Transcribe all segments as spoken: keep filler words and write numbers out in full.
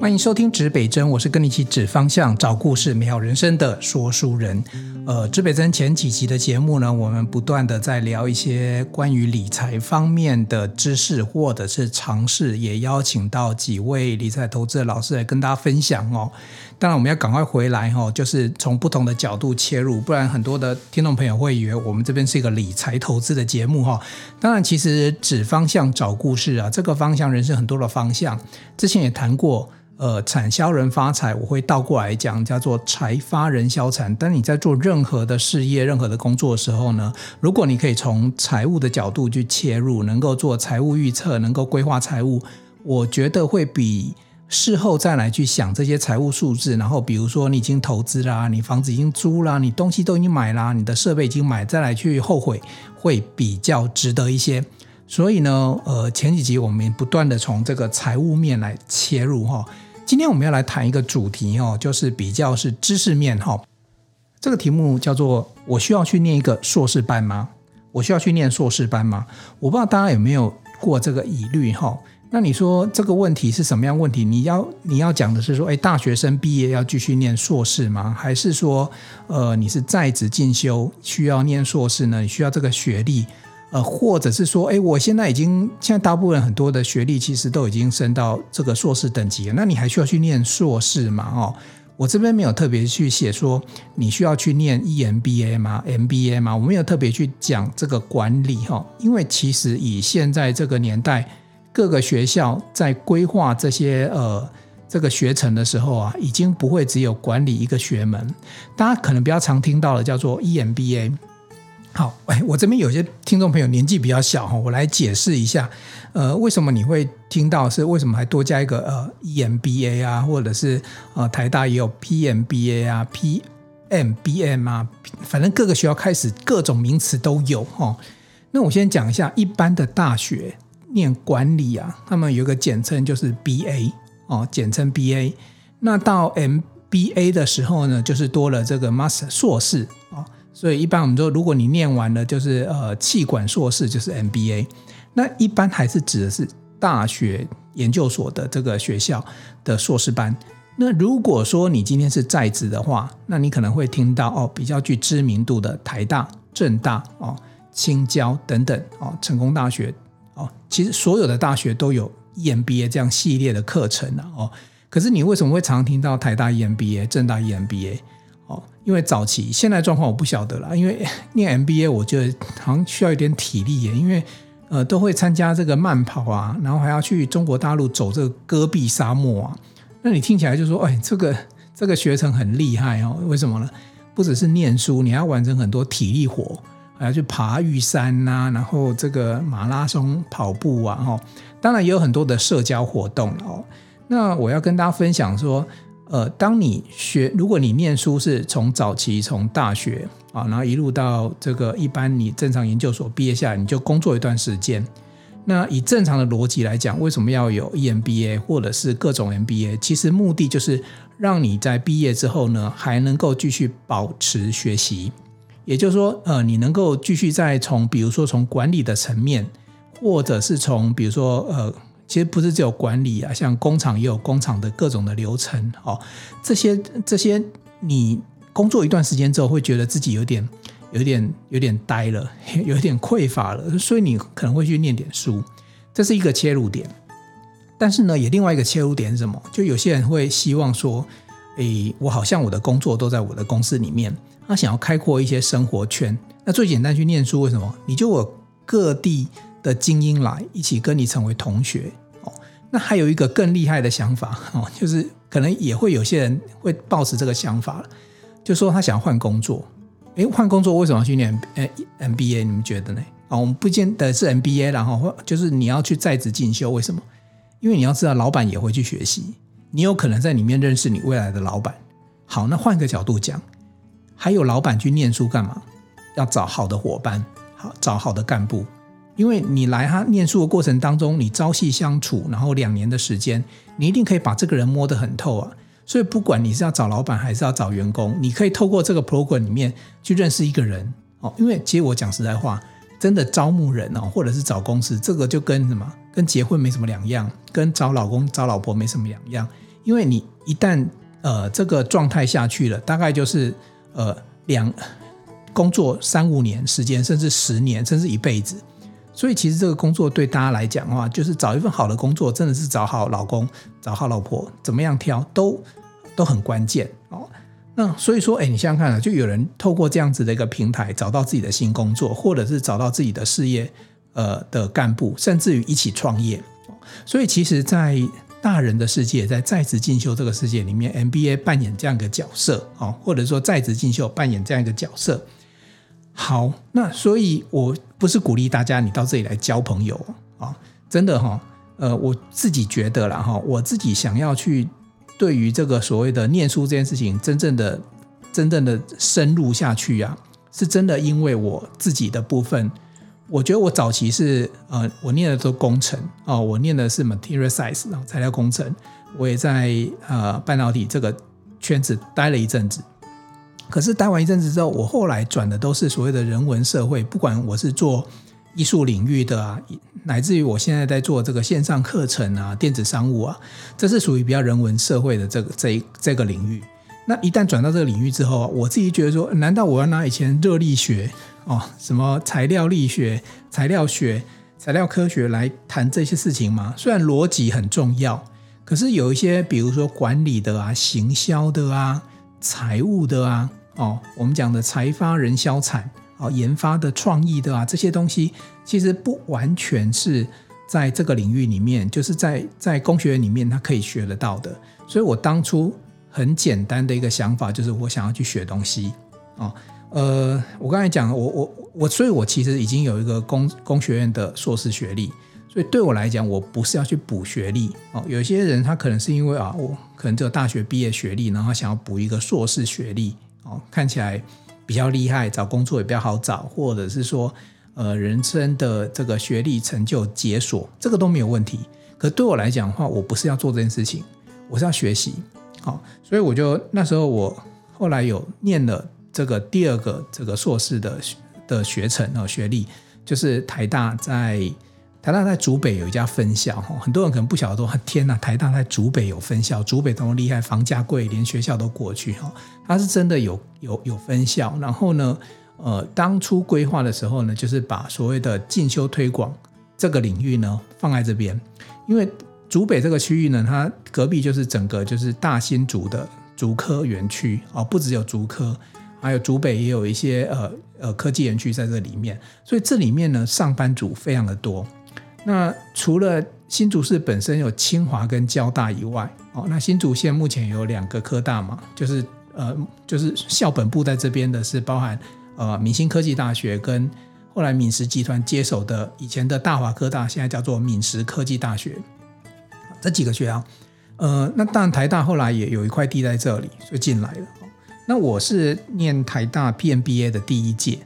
欢迎收听指北针，我是跟你一起指方向、找故事、美好人生的说书人。呃，指北针前几集的节目呢，我们不断的在聊一些关于理财方面的知识或者是尝试，也邀请到几位理财投资的老师来跟大家分享哦。当然我们要赶快回来哦，就是从不同的角度切入，不然很多的听众朋友会以为我们这边是一个理财投资的节目哦。当然其实指方向、找故事啊，这个方向人生很多的方向，之前也谈过。呃，产销人发财，我会倒过来讲，叫做财发人消产。但你在做任何的事业、任何的工作的时候呢，如果你可以从财务的角度去切入，能够做财务预测，能够规划财务，我觉得会比事后再来去想这些财务数字，然后比如说你已经投资啦，你房子已经租啦，你东西都已经买啦，你的设备已经买，再来去后悔，会比较值得一些。所以呢，呃，前几集我们不断的从这个财务面来切入哈。今天我们要来谈一个主题哦，就是比较是知识面哦。这个题目叫做我需要去念一个硕士班吗？我需要去念硕士班吗？我不知道大家有没有过这个疑虑哦。那你说这个问题是什么样问题？你要你要讲的是说，哎，大学生毕业要继续念硕士吗？还是说，呃，你是在职进修需要念硕士呢？你需要这个学历？呃，或者是说，哎，我现在已经现在大部分很多的学历其实都已经升到这个硕士等级了，那你还需要去念硕士吗？哦，我这边没有特别去写说你需要去念 E M B A 吗 ？M B A 吗？我没有特别去讲这个管理哈、哦，因为其实以现在这个年代，各个学校在规划这些呃。这个学程的时候啊，已经不会只有管理一个学门，大家可能比较常听到的叫做 E M B A。好，我这边有些听众朋友年纪比较小，我来解释一下，呃，为什么你会听到是为什么还多加一个呃 E M B A 啊，或者是呃台大也有 P M B A 啊、P M B A 啊，反正各个学校开始各种名词都有哦。那我先讲一下一般的大学念管理啊，他们有一个简称就是 B A 哦，简称 B A。那到 M B A 的时候呢，就是多了这个 Master 硕士哦。所以一般我们说，如果你念完了就是呃企管硕士，就是 M B A。那一般还是指的是大学研究所的这个学校的硕士班。那如果说你今天是在职的话，那你可能会听到哦比较具知名度的台大、政大、哦清交等等哦成功大学哦，其实所有的大学都有 E M B A 这样系列的课程啊哦。可是你为什么会常听到台大 E M B A、政大 E M B A？因为早期现在状况我不晓得啦，因为念 M B A 我觉得好像需要一点体力耶，因为、呃、都会参加这个慢跑啊，然后还要去中国大陆走这个戈壁沙漠啊。那你听起来就说，哎，这个这个学程很厉害哦，为什么呢？不只是念书，你要完成很多体力活，还要去爬玉山啊，然后这个马拉松跑步啊、哦、当然也有很多的社交活动哦。那我要跟大家分享说。呃，当你学，如果你念书是从早期从大学啊，然后一路到这个一般你正常研究所毕业下来，你就工作一段时间。那以正常的逻辑来讲，为什么要有 E M B A 或者是各种 M B A？ 其实目的就是让你在毕业之后呢，还能够继续保持学习。也就是说，呃，你能够继续再从，比如说从管理的层面，或者是从比如说呃。其实不是只有管理啊，像工厂也有工厂的各种的流程哦。这些这些，你工作一段时间之后，会觉得自己有点有点有点呆了，有点匮乏了，所以你可能会去念点书，这是一个切入点。但是呢，也另外一个切入点是什么？就有些人会希望说，诶，我好像我的工作都在我的公司里面，他想要开阔一些生活圈。那最简单去念书，为什么？你就有各地的精英来一起跟你成为同学。那还有一个更厉害的想法哦，就是可能也会有些人会抱持这个想法，就说他想换工作。诶，换工作为什么要去念 M B A？ 你们觉得呢？哦，我们不见得是 M B A 啦，就是你要去在职进修，为什么？因为你要知道老板也会去学习，你有可能在里面认识你未来的老板。好，那换个角度讲，还有老板去念书干嘛？要找好的伙伴，好找好的干部。因为你来他念书的过程当中，你朝夕相处，然后两年的时间，你一定可以把这个人摸得很透啊。所以不管你是要找老板还是要找员工，你可以透过这个 program 里面去认识一个人哦。因为其实我讲实在话，真的招募人哦，或者是找公司，这个就跟什么，跟结婚没什么两样，跟找老公找老婆没什么两样。因为你一旦呃这个状态下去了，大概就是呃两工作三五年时间，甚至十年，甚至一辈子。所以其实这个工作对大家来讲的话，就是找一份好的工作，真的是找好老公、找好老婆，怎么样挑都都很关键哦。那所以说，哎，你想想看啊，就有人透过这样子的一个平台，找到自己的新工作，或者是找到自己的事业呃的干部，甚至于一起创业。所以其实在大人的世界，在在职进修这个世界里面 M B A 扮演这样一个角色，或者说在职进修扮演这样一个角色。好，那所以我不是鼓励大家你到这里来交朋友，真的、哦呃、我自己觉得啦，我自己想要去对于这个所谓的念书这件事情真正的真正的深入下去啊，是真的因为我自己的部分，我觉得我早期是、呃、我念的都工程、哦、我念的是 material science 材料工程，我也在、呃、半导体这个圈子待了一阵子。可是待完一阵子之后，我后来转的都是所谓的人文社会，不管我是做艺术领域的啊，乃至于我现在在做这个线上课程啊、电子商务啊，这是属于比较人文社会的这个这这个领域。那一旦转到这个领域之后，我自己觉得说，难道我要拿以前热力学哦、什么材料力学、材料学、材料科学来谈这些事情吗？虽然逻辑很重要，可是有一些比如说管理的啊、行销的啊、财务的啊、哦、我们讲的财发人销产、哦、研发的创意的啊，这些东西其实不完全是在这个领域里面，就是在在工学院里面它可以学得到的。所以我当初很简单的一个想法就是我想要去学东西、哦呃，我刚才讲我我我，所以我其实已经有一个工工学院的硕士学历，所以对我来讲，我不是要去补学历、哦、有些人他可能是因为啊，我可能只有大学毕业学历，然后想要补一个硕士学历、哦、看起来比较厉害，找工作也比较好找，或者是说呃人生的这个学历成就解锁，这个都没有问题。可对我来讲的话，我不是要做这件事情，我是要学习。好、哦，所以我就那时候我后来有念了。这个第二个这个硕士 的, 的学程、哦、学历，就是台大在台大在竹北有一家分校、哦、很多人可能不晓得说，天哪，台大在竹北有分校，竹北多么厉害，房价贵，连学校都过去、哦、它是真的 有, 有, 有分校。然后呢、呃、当初规划的时候呢，就是把所谓的进修推广这个领域呢放在这边，因为竹北这个区域呢，它隔壁就是整个就是大新竹的竹科园区、哦、不只有竹科，还有竹北也有一些、呃呃、科技园区在这里面，所以这里面呢上班族非常的多。那除了新竹市本身有清华跟交大以外、哦、那新竹县目前有两个科大嘛，就是、呃、就是校本部在这边的是包含、呃、明星科技大学跟后来敏实集团接手的以前的大华科大，现在叫做敏实科技大学，这几个学校、呃、那当然台大后来也有一块地在这里，所以进来了。那我是念台大 P M B A 的第一届，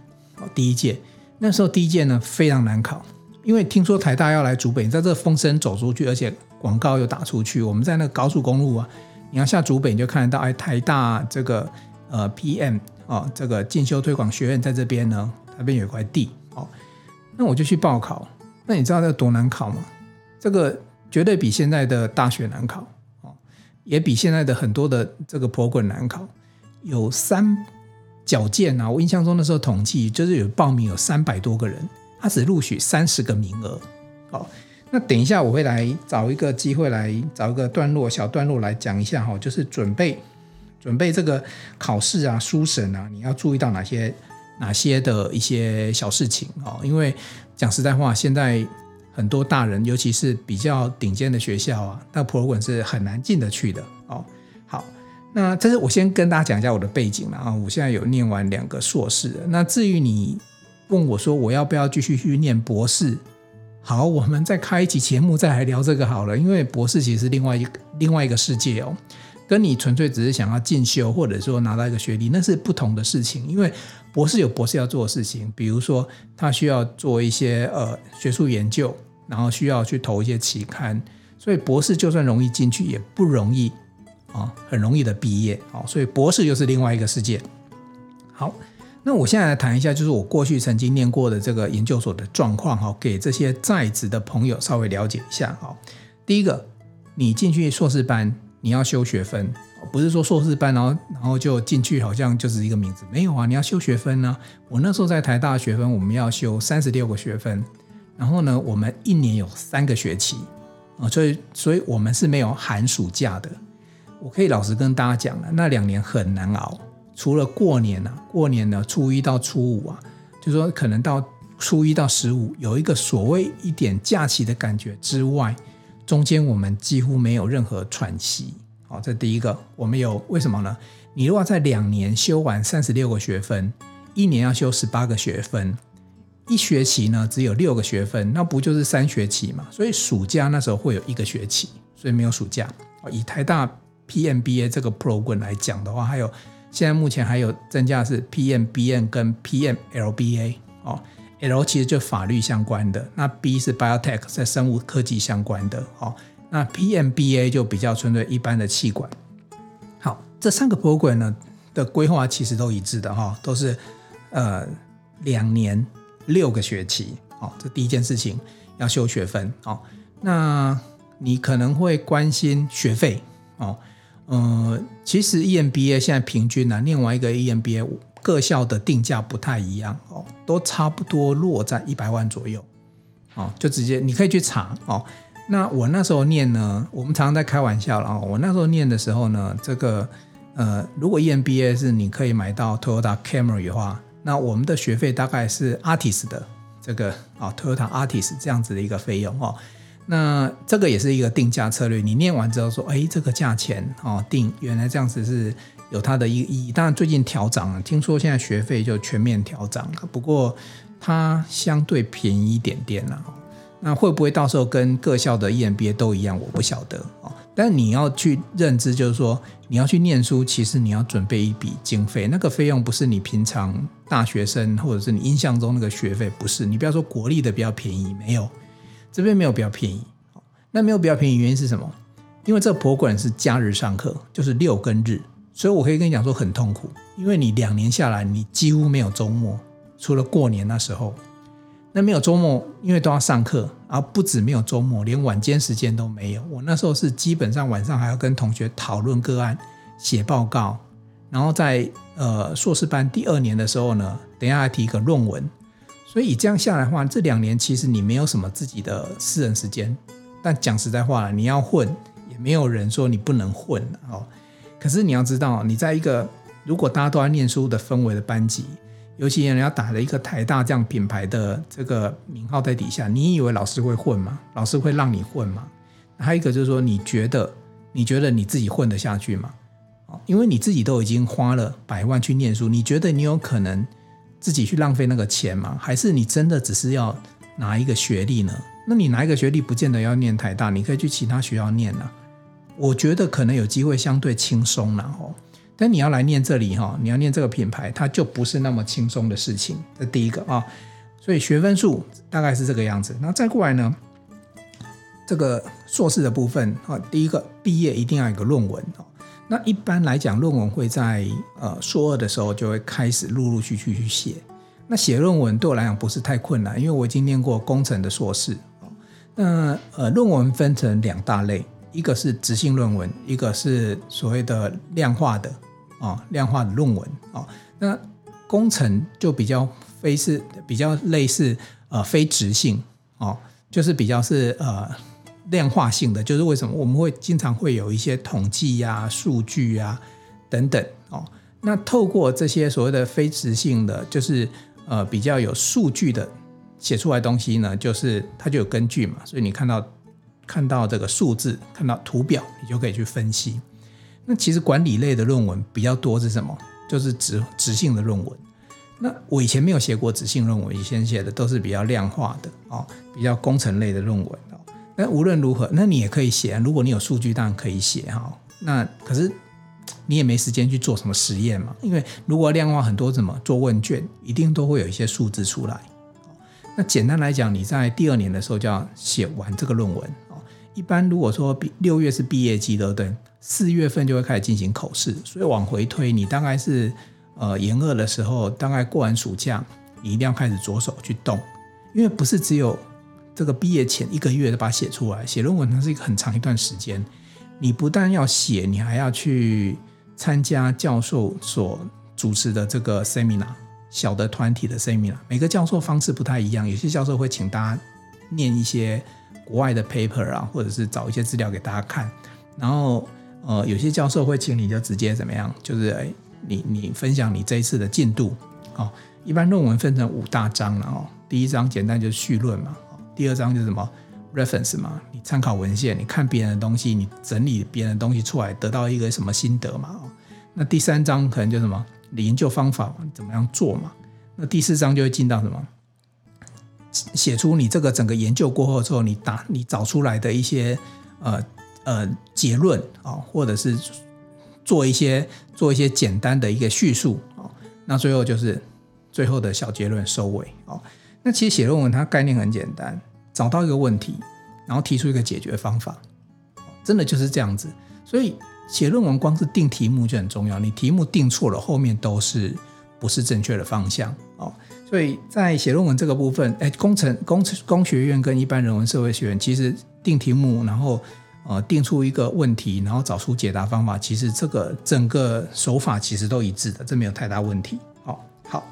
第一届那时候第一届呢非常难考，因为听说台大要来竹北，你在这风声走出去，而且广告又打出去，我们在那个高速公路啊，你要下竹北你就看得到，哎，台大这个、呃、P M、哦、这个进修推广学院在这边呢，那边有一块地、哦、那我就去报考。那你知道这多难考吗？这个绝对比现在的大学难考、哦、也比现在的很多的这个 program 难考。有三角件啊，我印象中那时候统计就是有报名有三百多个人，他只录取三十个名额。好，那等一下我会来找一个机会来找一个段落小段落来讲一下，就是准备准备这个考试啊、书审啊，你要注意到哪些哪些的一些小事情。因为讲实在话，现在很多大人，尤其是比较顶尖的学校啊，那 program 是很难进得去的。好。那这是我先跟大家讲一下我的背景啦，我现在有念完两个硕士。那至于你问我说我要不要继续去念博士，好，我们再开一期节目再来聊这个好了，因为博士其实是另外一个另外一个世界哦，跟你纯粹只是想要进修或者说拿到一个学历那是不同的事情。因为博士有博士要做的事情，比如说他需要做一些呃学术研究，然后需要去投一些期刊，所以博士就算容易进去也不容易哦、很容易的毕业、哦、所以博士又是另外一个世界。好，那我现在来谈一下就是我过去曾经念过的这个研究所的状况、哦、给这些在职的朋友稍微了解一下、哦、第一个，你进去硕士班你要修学分，不是说硕士班然后然后就进去好像就是一个名字，没有啊，你要修学分啊。我那时候在台大学分我们要修三十六个学分，然后呢我们一年有三个学期、哦、所以所以我们是没有寒暑假的。我可以老实跟大家讲了，那两年很难熬，除了过年啊，过年呢初一到初五啊，就说可能到初一到十五有一个所谓一点假期的感觉之外，中间我们几乎没有任何喘息。好，这第一个我们有，为什么呢？你如果在两年修完三十六个学分，一年要修十八个学分，一学期呢只有六个学分，那不就是三学期嘛？所以暑假那时候会有一个学期，所以没有暑假。以台大 P M B A 这个 program 来讲的话，还有现在目前还有增加的是 P M B A 跟 P M L B A、哦、L 其实就法律相关的，那 B 是 Biotech 在生物科技相关的、哦、那 P M B A 就比较针对一般的企管。好，这三个 program 呢的规划其实都一致的、哦、都是呃两年六个学期、哦、这第一件事情要修学分、哦、那你可能会关心学费、哦呃、其实 E M B A 现在平均、啊、另外一个 E M B A 各校的定价不太一样、哦、都差不多落在一百万左右、哦、就直接你可以去查、哦、那我那时候念呢，我们常常在开玩笑啦，我那时候念的时候呢，这个呃，如果 E M B A 是你可以买到 Toyota Camry 的话，那我们的学费大概是 Artist 的这个、哦、Toyota Artist 这样子的一个费用、哦，那这个也是一个定价策略，你念完之后说哎，这个价钱、哦、定原来这样子是有它的意义。当然最近调涨了，听说现在学费就全面调涨了，不过它相对便宜一点点啦。那会不会到时候跟各校的 E M B A 都一样我不晓得、哦、但你要去认知，就是说你要去念书，其实你要准备一笔经费，那个费用不是你平常大学生或者是你印象中那个学费，不是，你不要说国立的比较便宜，没有，这边没有比较便宜。那没有比较便宜原因是什么？因为这个program是假日上课，就是六跟日，所以我可以跟你讲说很痛苦，因为你两年下来你几乎没有周末，除了过年那时候。那没有周末，因为都要上课，而不止没有周末，连晚间时间都没有。我那时候是基本上晚上还要跟同学讨论个案，写报告，然后在呃硕士班第二年的时候呢，等一下还提一个论文。所以这样下来的话，这两年其实你没有什么自己的私人时间，但讲实在话，你要混也没有人说你不能混、哦、可是你要知道，你在一个如果大家都在念书的氛围的班级，尤其人家打了一个台大这样品牌的这个名号在底下，你以为老师会混吗？老师会让你混吗？还有一个就是说，你觉得你觉得你自己混得下去吗？因为你自己都已经花了百万去念书，你觉得你有可能自己去浪费那个钱吗？还是你真的只是要拿一个学历呢？那你拿一个学历不见得要念台大，你可以去其他学校念、啊、我觉得可能有机会相对轻松、啊哦、但你要来念这里、哦、你要念这个品牌，它就不是那么轻松的事情，这第一个、哦、所以学分数大概是这个样子。那再过来呢，这个硕士的部分、哦、第一个毕业一定要有一个论文、哦，那一般来讲论文会在呃硕二的时候就会开始陆陆续续去写。那写论文对我来讲不是太困难，因为我已经念过工程的硕士。那呃论文分成两大类，一个是质性论文，一个是所谓的量化的、哦、量化的论文、哦、那工程就比较非是比较类似呃非质性、哦、就是比较是呃量化性的，就是为什么我们会经常会有一些统计啊、数据啊等等、哦、那透过这些所谓的非质性的，就是呃比较有数据的写出来的东西呢，就是它就有根据嘛，所以你看到看到这个数字，看到图表，你就可以去分析。那其实管理类的论文比较多是什么？就是质质性的论文。那我以前没有写过质性论文，以前写的都是比较量化的、哦、比较工程类的论文。那无论如何，那你也可以写，如果你有数据当然可以写，那可是你也没时间去做什么实验嘛，因为如果量化很多什么做问卷，一定都会有一些数字出来。那简单来讲，你在第二年的时候就要写完这个论文。一般如果说六月是毕业季，对不对？四月份就会开始进行口试，所以往回推，你大概是呃研二的时候，大概过完暑假，你一定要开始着手去动，因为不是只有这个毕业前一个月就把它写出来，写论文它是一个很长一段时间，你不但要写，你还要去参加教授所主持的这个 seminar， 小的团体的 seminar。 每个教授方式不太一样，有些教授会请大家念一些国外的 paper 啊，或者是找一些资料给大家看，然后呃，有些教授会请你就直接怎么样，就是哎，你你分享你这一次的进度哦。一般论文分成五大章了哦，第一章简单就是绪论嘛，第二章就是什么 reference 嘛，你参考文献，你看别人的东西，你整理别人的东西出来，得到一个什么心得嘛哦。那第三章可能就是什么你研究方法怎么样做嘛。那第四章就会进到什么写出你这个整个研究过后之后，你打你找出来的一些呃。呃，结论、哦、或者是做一些做一些简单的一个叙述、哦、那最后就是最后的小结论收尾、哦、那其实写论文它概念很简单，找到一个问题，然后提出一个解决方法、哦、真的就是这样子。所以写论文光是定题目就很重要，你题目定错了，后面都是不是正确的方向、哦、所以在写论文这个部分，诶，工程、工、工学院跟一般人文社会学院其实定题目，然后呃，定出一个问题，然后找出解答方法，其实这个整个手法其实都一致的，这没有太大问题、哦、好，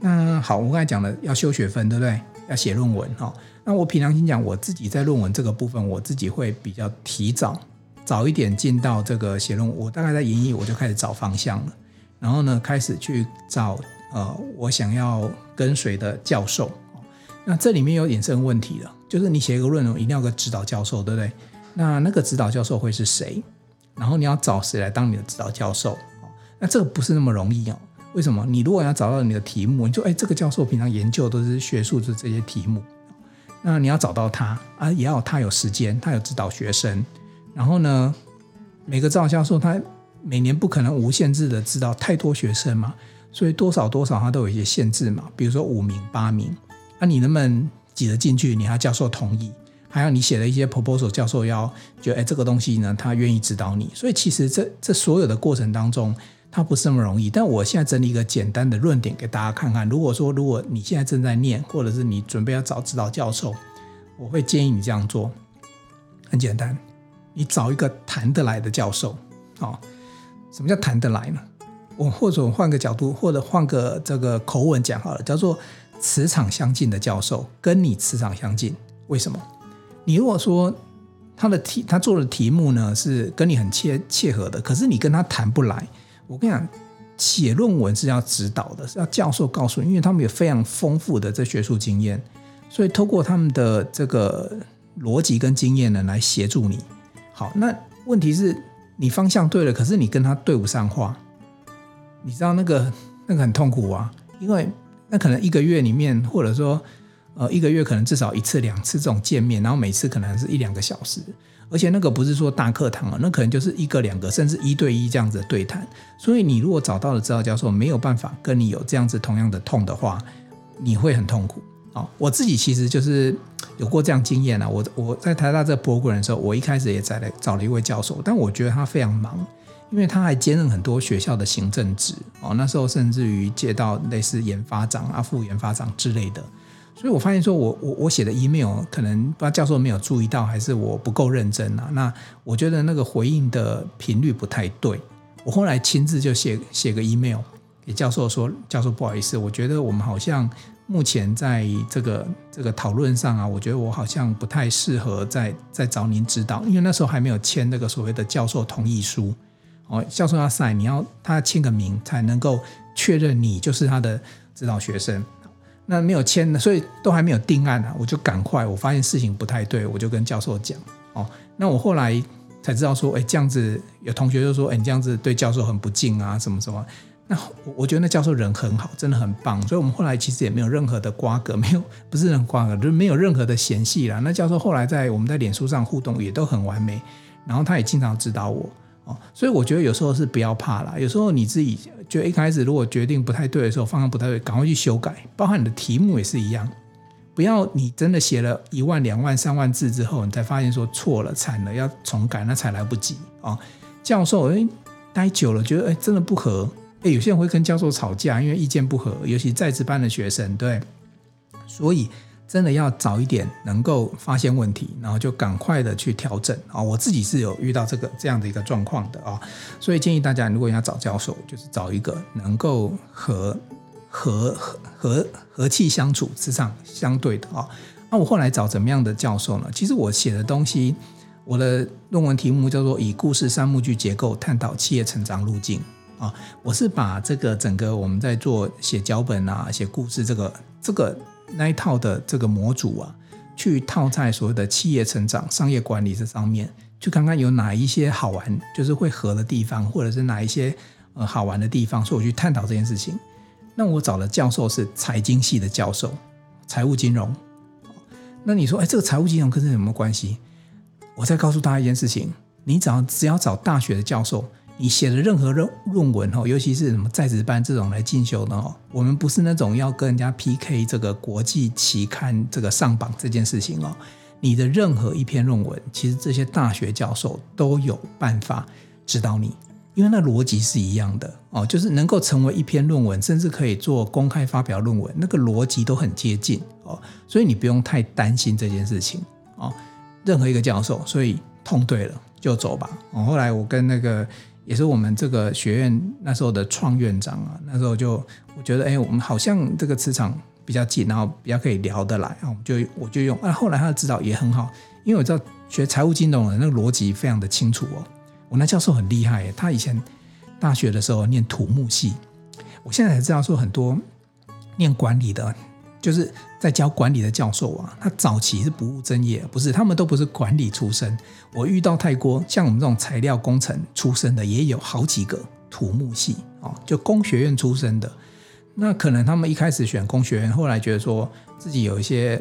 那好，我刚才讲了要修学分对不对，要写论文、哦、那我平常心讲，我自己在论文这个部分我自己会比较提早早一点进到这个写论文，我大概在研一我就开始找方向了，然后呢开始去找呃我想要跟随的教授、哦、那这里面有衍生问题了，就是你写一个论文一定要有个指导教授对不对，那那个指导教授会是谁，然后你要找谁来当你的指导教授，那这个不是那么容易哦。为什么？你如果要找到你的题目，你说哎，这个教授平常研究都是学术的这些题目，那你要找到他啊，也要他有时间，他有指导学生，然后呢每个指导教授他每年不可能无限制的指导太多学生嘛，所以多少多少他都有一些限制嘛，比如说五名八名，那、啊、你能不能挤得进去，你还要教授同意，还有你写了一些 proposal， 教授要觉得、哎、这个东西呢他愿意指导你，所以其实 这, 这所有的过程当中它不是那么容易。但我现在整理一个简单的论点给大家看看，如果说如果你现在正在念，或者是你准备要找指导教授，我会建议你这样做，很简单，你找一个谈得来的教授、哦、什么叫谈得来呢？我或者我换个角度，或者换个这个口吻讲好了，叫做磁场相近的教授，跟你磁场相近。为什么？你如果说他的题，他做的题目呢是跟你很切切合的，可是你跟他谈不来，我跟你讲，写论文是要指导的，是要教授告诉你，因为他们有非常丰富的这学术经验，所以透过他们的这个逻辑跟经验呢来协助你。好，那问题是你方向对了，可是你跟他对不上话，你知道那个那个很痛苦啊，因为那可能一个月里面，或者说。呃，一个月可能至少一次两次这种见面，然后每次可能是一两个小时，而且那个不是说大课堂、啊、那可能就是一个两个甚至一对一这样子的对谈。所以你如果找到了指导教授没有办法跟你有这样子同样的痛的话，你会很痛苦、哦、我自己其实就是有过这样经验、啊、我, 我在台大这个博物馆的时候，我一开始也在找了一位教授，但我觉得他非常忙，因为他还兼任很多学校的行政职、哦、那时候甚至于接到类似研发长啊、副研发长之类的，所以我发现说我我我写的 email 可能不知道教授没有注意到，还是我不够认真啊，那我觉得那个回应的频率不太对。我后来亲自就写写个 email 给教授说，教授不好意思，我觉得我们好像目前在这个这个讨论上啊，我觉得我好像不太适合再再找您指导，因为那时候还没有签那个所谓的教授同意书哦，教授要 sign， 你要他签个名才能够确认你就是他的指导学生。那没有签的，所以都还没有定案、啊、我就赶快，我发现事情不太对，我就跟教授讲、哦、那我后来才知道说，哎，这样子有同学就说，哎，你这样子对教授很不敬啊，什么什么。那我觉得那教授人很好，真的很棒，所以我们后来其实也没有任何的瓜葛，没有不是很瓜葛，就是没有任何的嫌隙啦。那教授后来在我们在脸书上互动也都很完美，然后他也经常指导我。所以我觉得有时候是不要怕啦，有时候你自己觉得一开始如果决定不太对的时候，方向不太对，赶快去修改，包含你的题目也是一样，不要你真的写了一万两万三万字之后，你才发现说错了惨了要重改，那才来不及、哦、教授待久了觉得真的不合，有些人会跟教授吵架，因为意见不合，尤其在职班的学生，对，所以真的要早一点能够发现问题，然后就赶快的去调整啊、哦！我自己是有遇到这个这样的一个状况的啊、哦，所以建议大家，如果要找教授，就是找一个能够和和和和气相处、职场相对的啊、哦。那、啊、我后来找怎么样的教授呢？其实我写的东西，我的论文题目叫做以故事三幕剧结构探讨企业成长路径啊、哦。我是把这个整个我们在做写脚本啊、写故事这个这个那一套的这个模组啊，去套在所有的企业成长、商业管理这上面，去看看有哪一些好玩，就是会合的地方，或者是哪一些、呃、好玩的地方，所以我去探讨这件事情。那我找的教授是财经系的教授，财务金融。那你说，哎，这个财务金融跟这有没有关系？我再告诉大家一件事情，你只要只要找大学的教授，你写的任何论文，尤其是什么在职班这种来进修的，我们不是那种要跟人家 P K 这个国际期刊这个上榜这件事情哦。你的任何一篇论文，其实这些大学教授都有办法指导你，因为那逻辑是一样的哦，就是能够成为一篇论文，甚至可以做公开发表论文，那个逻辑都很接近哦，所以你不用太担心这件事情哦。任何一个教授，所以痛对了就走吧哦。后来我跟那个也是我们这个学院那时候的创院长啊，那时候就我觉得哎，我们好像这个磁场比较近，然后比较可以聊得来，我们就我就用啊。后来他的指导也很好，因为我知道学财务金融的那个逻辑非常的清楚哦。我那教授很厉害耶，他以前大学的时候念土木系，我现在才知道说很多念管理的，就是在教管理的教授啊，他早期是不务正业，不是，他们都不是管理出身。我遇到泰国像我们这种材料工程出身的也有好几个土木系、哦、就工学院出身的，那可能他们一开始选工学院，后来觉得说自己有一些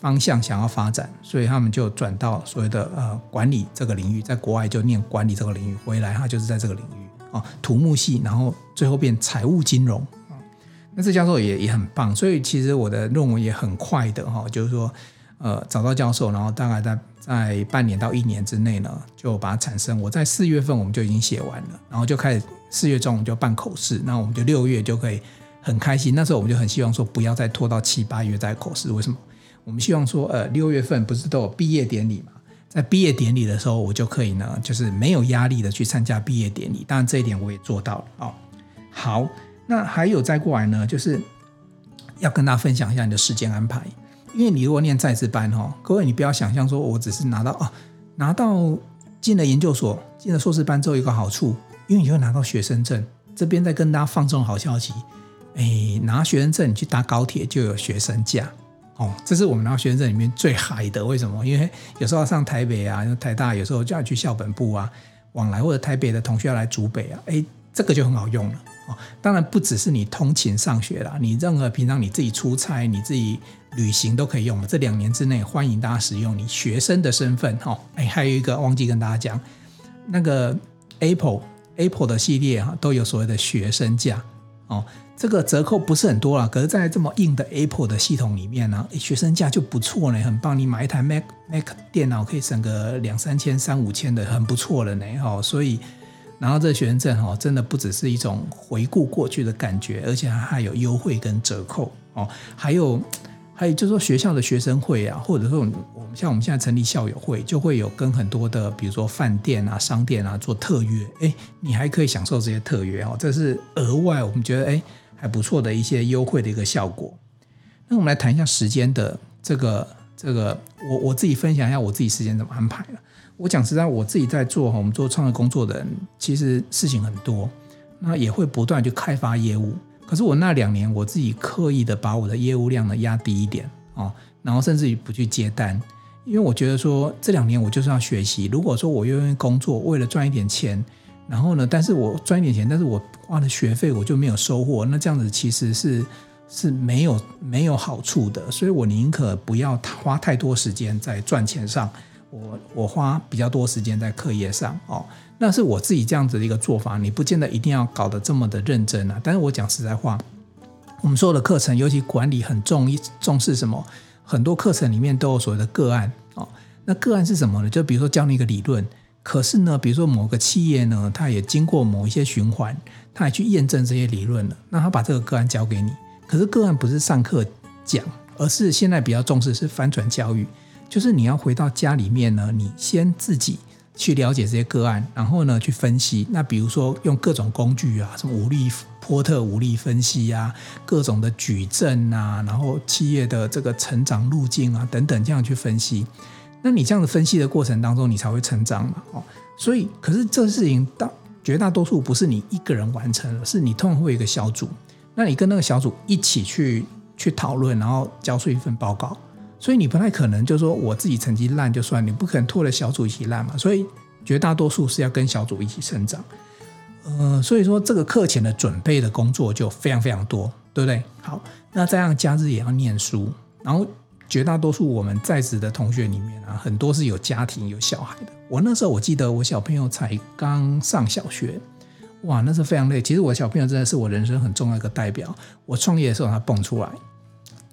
方向想要发展，所以他们就转到所谓的、呃、管理这个领域，在国外就念管理这个领域，回来他就是在这个领域、哦、土木系，然后最后变财务金融、哦、那这教授 也, 也很棒，所以其实我的论文也很快的、哦、就是说、呃、找到教授，然后大概 在, 在半年到一年之内呢，就把它产生。我在四月份我们就已经写完了，然后就开始四月中我们就办口试，那我们就六月就可以很开心。那时候我们就很希望说不要再拖到七八月再口试，为什么？我们希望说，呃，六月份不是都有毕业典礼嘛？在毕业典礼的时候，我就可以呢，就是没有压力的去参加毕业典礼。当然，这一点我也做到了哦。好，那还有再过来呢，就是要跟大家分享一下你的时间安排。因为你如果念在职班哦，各位你不要想象说我只是拿到啊，拿到进了研究所、进了硕士班之后有一个好处，因为你会拿到学生证。这边再跟大家放送好消息，哎，拿学生证你去搭高铁就有学生价。哦、这是我们拿到学生证里面最嗨的，为什么？因为有时候上台北啊，台大有时候就要去校本部啊，往来或者台北的同学要来竹北啊，哎，这个就很好用了、哦、当然不只是你通勤上学啦，你任何平常你自己出差、你自己旅行都可以用。这两年之内，欢迎大家使用你学生的身份、哦、哎，还有一个忘记跟大家讲，那个 Apple Apple 的系列、啊、都有所谓的学生价哦。这个折扣不是很多啦，可是在这么硬的 Apple 的系统里面呢、啊，学生价就不错呢，很棒。你买一台 Mac Mac 电脑可以省个两三千、三五千的，很不错了呢。哦、所以拿到这学生证、哦、真的不只是一种回顾过去的感觉，而且它还有优惠跟折扣、哦、还有还有就是说学校的学生会啊，或者说我们像我们现在成立校友会，就会有跟很多的比如说饭店啊、商店啊做特约，哎，你还可以享受这些特约、哦、这是额外我们觉得哎。还不错的一些优惠的一个效果。那我们来谈一下时间的这个这个，我我自己分享一下我自己时间怎么安排了。我讲实在，我自己在做我们做创业工作的人，其实事情很多，那也会不断去开发业务。可是我那两年我自己刻意的把我的业务量呢压低一点哦，然后甚至于不去接单，因为我觉得说这两年我就是要学习。如果说我愿意工作，为了赚一点钱。然后呢？但是我赚一点钱，但是我花的学费我就没有收获，那这样子其实是是没有没有好处的。所以我宁可不要花太多时间在赚钱上，我我花比较多时间在课业上哦。那是我自己这样子的一个做法，你不见得一定要搞得这么的认真啊。但是我讲实在话，我们所有的课程，尤其管理很重重视什么，很多课程里面都有所谓的个案哦。那个案是什么呢？就比如说教你一个理论。可是呢，比如说某个企业呢，它也经过某一些循环，它也去验证这些理论了，那它把这个个案交给你。可是个案不是上课讲，而是现在比较重视是翻转教育，就是你要回到家里面呢，你先自己去了解这些个案，然后呢去分析。那比如说用各种工具啊，什么五力波特五力分析啊，各种的矩阵啊，然后企业的这个成长路径啊等等，这样去分析。那你这样的分析的过程当中，你才会成长嘛。哦，所以可是这事情到绝大多数不是你一个人完成了，是你通常会有一个小组，那你跟那个小组一起去去讨论，然后交出一份报告。所以你不太可能就说我自己成绩烂就算，你不可能拖了小组一起烂嘛。所以绝大多数是要跟小组一起成长。呃，所以说这个课前的准备的工作就非常非常多，对不对？好，那这样假日也要念书，然后绝大多数我们在职的同学里面啊，很多是有家庭有小孩的。我那时候我记得我小朋友才刚上小学，哇，那是非常累。其实我小朋友真的是我人生很重要的一个代表。我创业的时候他蹦出来，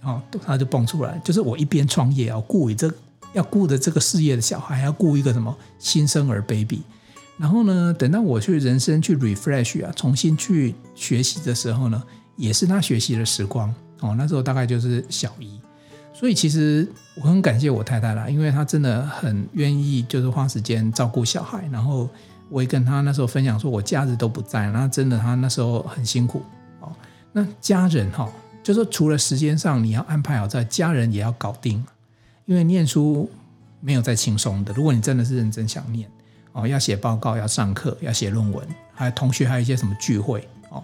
哦，他就蹦出来，就是我一边创业要顾这要顾着这个事业的小孩，还要顾一个什么新生儿 baby。然后呢，等到我去人生去 refresh 啊，重新去学习的时候呢，也是他学习的时光。哦，那时候大概就是小一。所以其实我很感谢我太太啦，因为她真的很愿意就是花时间照顾小孩。然后我也跟她那时候分享说我假日都不在，然后真的她那时候很辛苦。哦，那家人哈，哦，就是除了时间上你要安排好，在家人也要搞定，因为念书没有再轻松的。如果你真的是认真想念，哦，要写报告，要上课，要写论文，还有同学还有一些什么聚会。哦，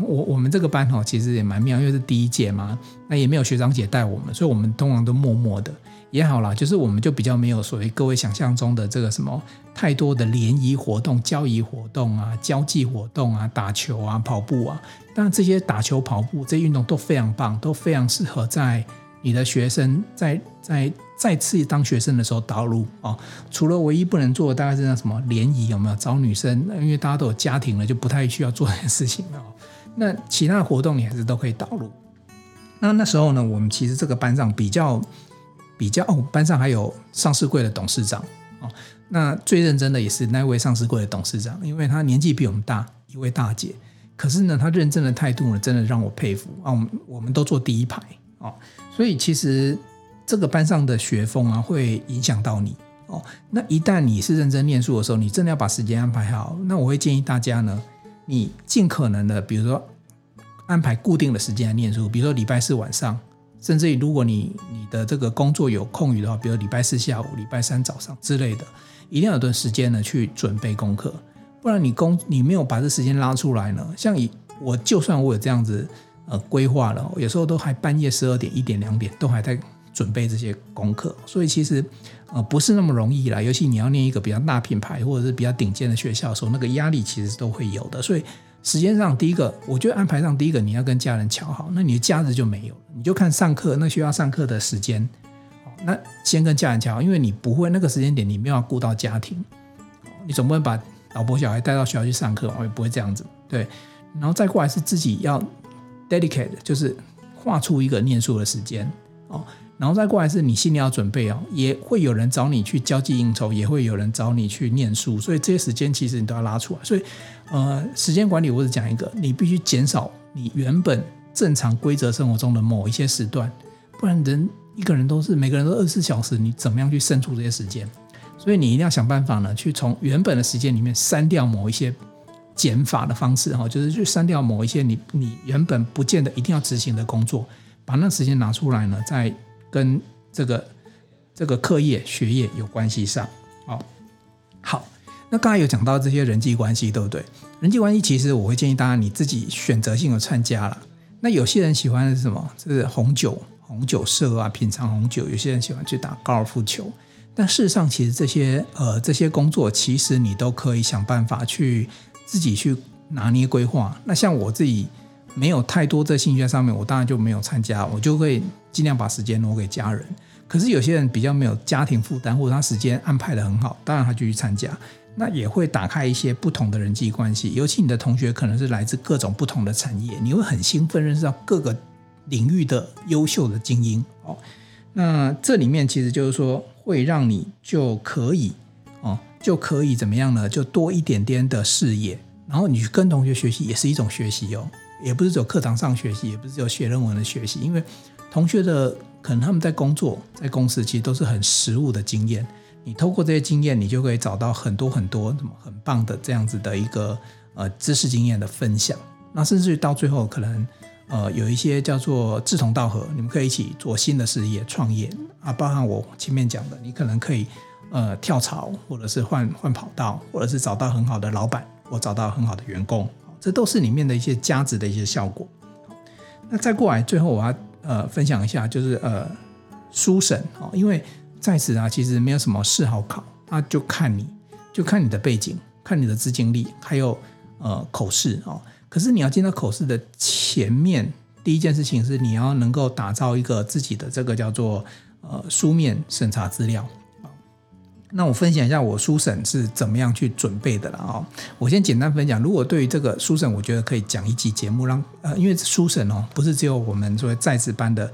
我, 我们这个班，哦，其实也蛮妙，因为是第一届嘛，那也没有学长姐带我们，所以我们通常都默默的也好啦，就是我们就比较没有所谓各位想象中的这个什么太多的联谊活动、交谊活动啊、交际活动啊、打球啊、跑步啊。当然这些打球、跑步这些运动都非常棒，都非常适合在你的学生在在再次当学生的时候导入。哦，除了唯一不能做的大概是那什么联谊，有没有找女生，因为大家都有家庭了，就不太需要做这件事情了。哦，那其他的活动你还是都可以导入。那那时候呢，我们其实这个班上比较比较、哦、班上还有上市柜的董事长。哦，那最认真的也是那位上市柜的董事长，因为她年纪比我们大一位大姐，可是呢她认真的态度呢真的让我佩服。啊，我们我们都坐第一排。哦，所以其实这个班上的学风啊，会影响到你。哦，那一旦你是认真念书的时候，你真的要把时间安排好。那我会建议大家呢，你尽可能的，比如说安排固定的时间来念书，比如说礼拜四晚上，甚至于如果你你的这个工作有空余的话，比如礼拜四下午、礼拜三早上之类的，一定要有段时间呢去准备功课。不然你工你没有把这时间拉出来呢，像以我就算我有这样子呃规划了，有时候都还半夜十二点、一点、两点都还在准备这些功课。所以其实、呃、不是那么容易啦，尤其你要念一个比较大品牌或者是比较顶尖的学校的时候，那个压力其实都会有的。所以时间上第一个，我觉得安排上第一个你要跟家人瞧好，那你的假日就没有了，你就看上课那学校上课的时间。那先跟家人瞧好，因为你不会那个时间点你没有要顾到家庭，你总不能把老婆小孩带到学校去上课，我也不会这样子，对。然后再过来是自己要 dedicate， 就是画出一个念书的时间。哦，然后再过来是你心里要准备。哦，也会有人找你去交际应酬，也会有人找你去念书，所以这些时间其实你都要拉出来。所以呃，时间管理我只讲一个，你必须减少你原本正常规则生活中的某一些时段，不然人一个人都是每个人都二十四小时，你怎么样去生出这些时间？所以你一定要想办法呢，去从原本的时间里面删掉某一些减法的方式。哦，就是去删掉某一些 你, 你原本不见得一定要执行的工作，把那时间拿出来呢，在跟这个这个课业学业有关系上。哦，好，那刚才有讲到这些人际关系，对不对？人际关系其实我会建议大家你自己选择性的参加啦。那有些人喜欢的是什么？是红酒红酒社啊，品尝红酒。有些人喜欢去打高尔夫球。但事实上其实这些呃这些工作其实你都可以想办法去自己去拿捏规划。那像我自己没有太多在兴趣在上面，我当然就没有参加，我就会尽量把时间挪给家人。可是有些人比较没有家庭负担，或者他时间安排得很好，当然他就去参加，那也会打开一些不同的人际关系。尤其你的同学可能是来自各种不同的产业，你会很兴奋认识到各个领域的优秀的精英。哦，那这里面其实就是说会让你就可以、哦、就可以怎么样呢，就多一点点的视野。然后你跟同学学习也是一种学习哦，也不是只有课堂上学习，也不是只有写论文的学习，因为同学的可能他们在工作在公司其实都是很实务的经验，你透过这些经验你就可以找到很多很多很棒的这样子的一个、呃、知识经验的分享，那甚至到最后可能、呃、有一些叫做志同道合，你们可以一起做新的事业创业啊，包含我前面讲的你可能可以、呃、跳槽或者是 换, 换跑道或者是找到很好的老板或找到很好的员工，这都是里面的一些价值的一些效果。那再过来最后我要、呃、分享一下就是、呃、书审、哦、因为在此啊其实没有什么事好考，那就看你就看你的背景，看你的资金力，还有、呃、口试、哦、可是你要进到口试的前面，第一件事情是你要能够打造一个自己的这个叫做、呃、书面审查资料。那我分享一下我书审是怎么样去准备的啦、哦、我先简单分享，如果对于这个书审我觉得可以讲一集节目让、呃、因为书审、哦、不是只有我们所谓在职班的、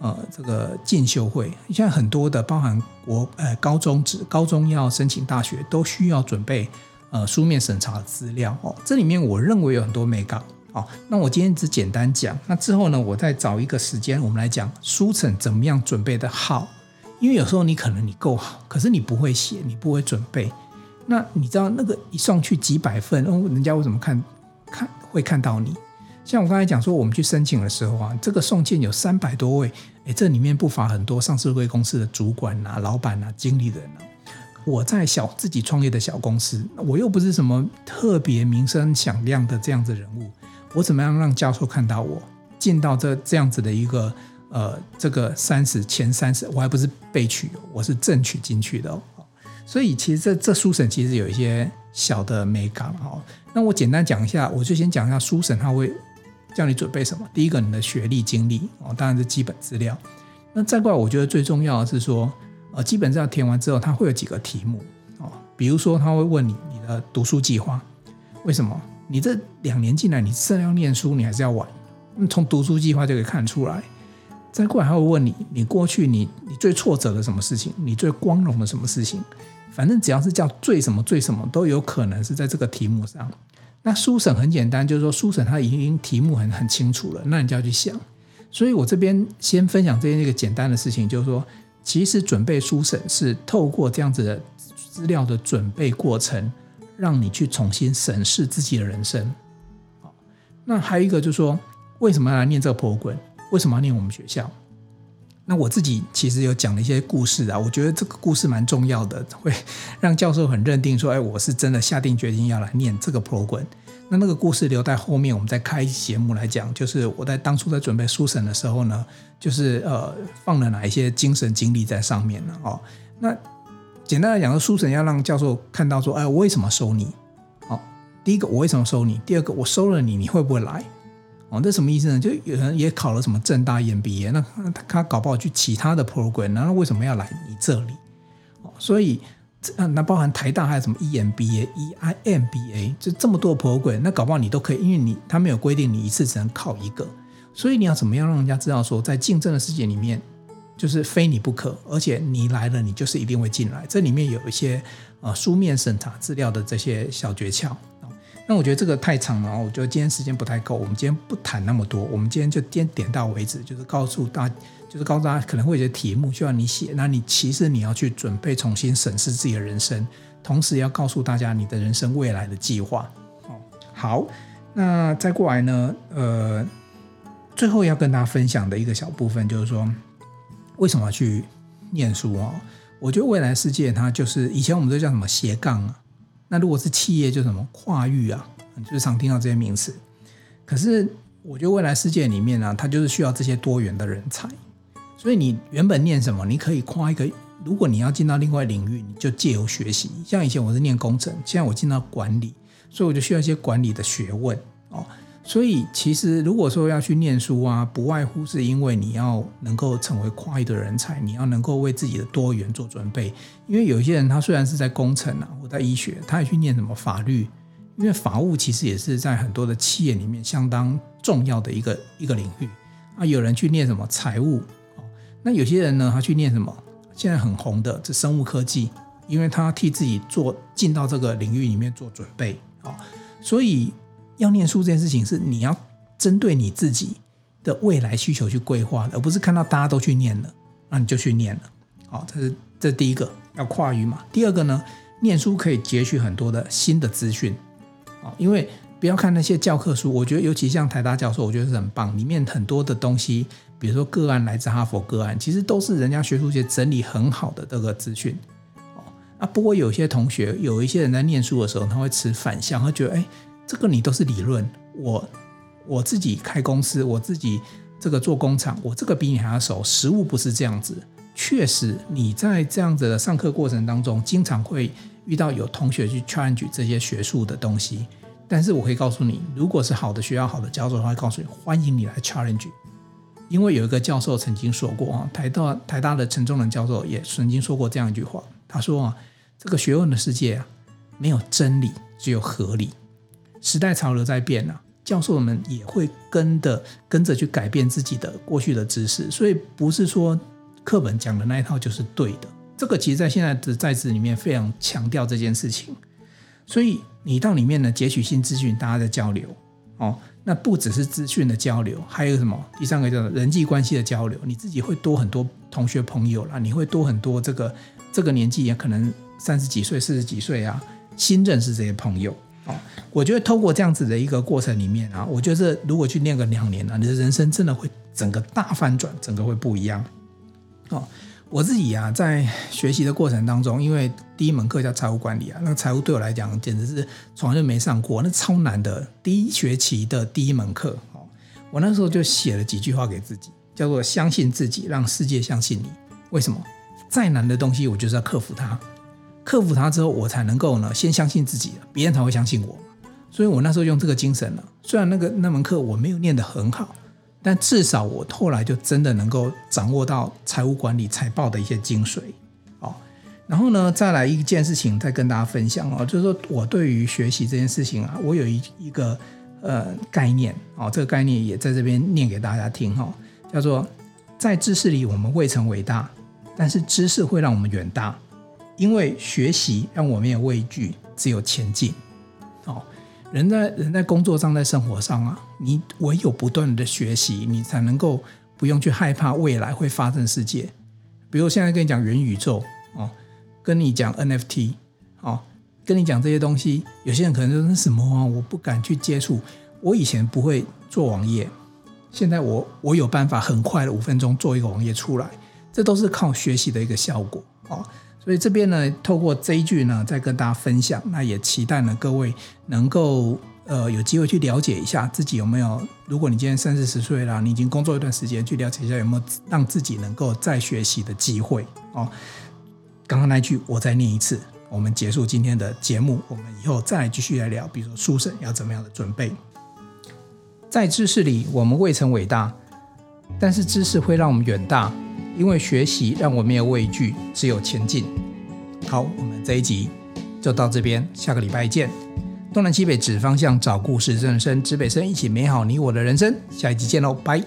呃、这个进修会，现在很多的包含国、呃、高中职高中要申请大学都需要准备、呃、书面审查资料、哦、这里面我认为有很多眉角、哦、那我今天只简单讲，那之后呢我再找一个时间我们来讲书审怎么样准备的好，因为有时候你可能你够好，可是你不会写，你不会准备，那你知道那个一送去几百份、哦、人家为什么看看会看到你，像我刚才讲说我们去申请的时候啊，这个送件有三百多位，这里面不乏很多上市贵公司的主管啊、老板啊、经理人啊。我在小自己创业的小公司，我又不是什么特别名声响亮的这样子人物，我怎么样让教授看到我进到 这, 这样子的一个呃，这个三十前三十，我还不是被取，我是正取进去的、哦、所以其实 这, 这书审其实有一些小的美感、哦、那我简单讲一下，我就先讲一下书审它会叫你准备什么。第一个你的学历经历、哦、当然是基本资料，那再过来我觉得最重要的是说、呃、基本资料填完之后它会有几个题目、哦、比如说它会问你你的读书计划，为什么你这两年进来你是要念书你还是要玩，从读书计划就可以看出来。再过来还会问你你过去 你, 你最挫折的什么事情，你最光荣的什么事情，反正只要是叫最什么最什么都有可能是在这个题目上。那书审很简单，就是说书审它已经题目 很, 很清楚了，那你就要去想。所以我这边先分享这一个简单的事情，就是说其实准备书审是透过这样子的资料的准备过程让你去重新审视自己的人生。那还有一个就是说为什么要来念这个 program，为什么要念我们学校？那我自己其实有讲了一些故事啊，我觉得这个故事蛮重要的，会让教授很认定说，哎，我是真的下定决心要来念这个 program。那那个故事留在后面，我们再开一期节目来讲。就是我在当初在准备书审的时候呢，就是呃放了哪一些精神精力在上面呢？哦，那简单来讲，书审要让教授看到说，哎，我为什么收你？哦，第一个我为什么收你？第二个我收了你，你会不会来？哦，这什么意思呢？就有人也考了什么政大 M B A， 那 他, 他搞不好去其他的 program， 那为什么要来你这里？哦、所以那包含台大还有什么 E M B A、E M B A， 就这么多 program， 那搞不好你都可以，因为你他没有规定你一次只能考一个，所以你要怎么样让人家知道说，在竞争的世界里面，就是非你不可，而且你来了你就是一定会进来。这里面有一些、呃、书面审查资料的这些小诀窍。那我觉得这个太长了，我觉得今天时间不太够，我们今天不谈那么多，我们今天就点点到为止，就是告诉大就是告诉大家可能会有些题目需要你写，那你其实你要去准备重新审视自己的人生，同时要告诉大家你的人生未来的计划。好，那再过来呢，呃，最后要跟大家分享的一个小部分就是说为什么要去念书、哦、我觉得未来世界它就是以前我们都叫什么斜杠啊，那如果是企业就什么跨域啊，就是常听到这些名词。可是我觉得未来世界里面啊，它就是需要这些多元的人才。所以你原本念什么，你可以跨一个。如果你要进到另外领域，你就借由学习。像以前我是念工程，现在我进到管理，所以我就需要一些管理的学问哦。所以其实如果说要去念书啊，不外乎是因为你要能够成为跨域的人才，你要能够为自己的多元做准备。因为有些人他虽然是在工程啊，或在医学，他也去念什么法律，因为法务其实也是在很多的企业里面相当重要的一个一个领域啊。有人去念什么财务，那有些人呢他去念什么现在很红的这生物科技，因为他替自己做进到这个领域里面做准备。所以要念书这件事情是你要针对你自己的未来需求去规划，而不是看到大家都去念了那你就去念了。好，这是这是第一个，要跨域嘛。第二个呢，念书可以截取很多的新的资讯，因为不要看那些教科书，我觉得尤其像台大教授，我觉得是很棒，里面很多的东西，比如说个案来自哈佛个案，其实都是人家学术界整理很好的这个资讯。啊，不过有些同学，有一些人在念书的时候，他会持反向，他觉得哎，这个你都是理论，我我自己开公司，我自己这个做工厂，我这个比你还要熟，实务不是这样子。确实你在这样子的上课过程当中，经常会遇到有同学去 challenge 这些学术的东西，但是我可以告诉你，如果是好的学校好的教授的话，告诉你欢迎你来 challenge。 因为有一个教授曾经说过，台大, 台大的陈仲仁教授也曾经说过这样一句话，他说这个学问的世界、啊、没有真理，只有合理。时代潮流在变、啊、教授们也会跟着跟着去改变自己的过去的知识，所以不是说课本讲的那一套就是对的，这个其实在现在的在职里面非常强调这件事情。所以你到里面呢，截取新资讯，大家在交流、哦、那不只是资讯的交流，还有什么第三个叫做人际关系的交流，你自己会多很多同学朋友啦，你会多很多这个这个年纪也可能三十几岁四十几岁啊，新认识这些朋友、哦、我觉得透过这样子的一个过程里面啊，我觉得如果去念个两年啊，你的人生真的会整个大翻转，整个会不一样、哦、我自己啊，在学习的过程当中，因为第一门课叫财务管理啊，那个财务对我来讲简直是从来就没上过，那超难的。第一学期的第一门课，我那时候就写了几句话给自己，叫做相信自己，让世界相信你。为什么？再难的东西我就是要克服它，克服它之后我才能够呢先相信自己，别人才会相信我。所以我那时候用这个精神了，虽然那个那门课我没有念得很好，但至少我后来就真的能够掌握到财务管理财报的一些精髓。然后呢，再来一件事情再跟大家分享、哦、就是说我对于学习这件事情啊，我有一个、呃、概念、哦、这个概念也在这边念给大家听、哦、叫做在知识里我们未曾伟大，但是知识会让我们远大，因为学习让我没有畏惧，只有前进、哦、人在人在工作上在生活上啊，你唯有不断的学习，你才能够不用去害怕未来会发生世界。比如现在跟你讲元宇宙、哦，跟你讲 N F T、哦、跟你讲这些东西，有些人可能说那什么、啊、我不敢去接触，我以前不会做网页，现在 我, 我有办法很快的五分钟做一个网页出来，这都是靠学习的一个效果、哦、所以这边呢，透过这一句呢再跟大家分享，那也期待呢各位能够、呃、有机会去了解一下自己有没有，如果你今天三四十岁啦，你已经工作一段时间，去了解一下有没有让自己能够再学习的机会、哦，刚刚那句我再念一次，我们结束今天的节目，我们以后再来继续来聊，比如说书审要怎么样的准备。在知识里我们未曾伟大，但是知识会让我们远大，因为学习让我没有畏惧，只有前进。好，我们这一集就到这边，下个礼拜见。东南西北指方向，找故事正生，指北生，一起美好你我的人生，下一集见喽，拜。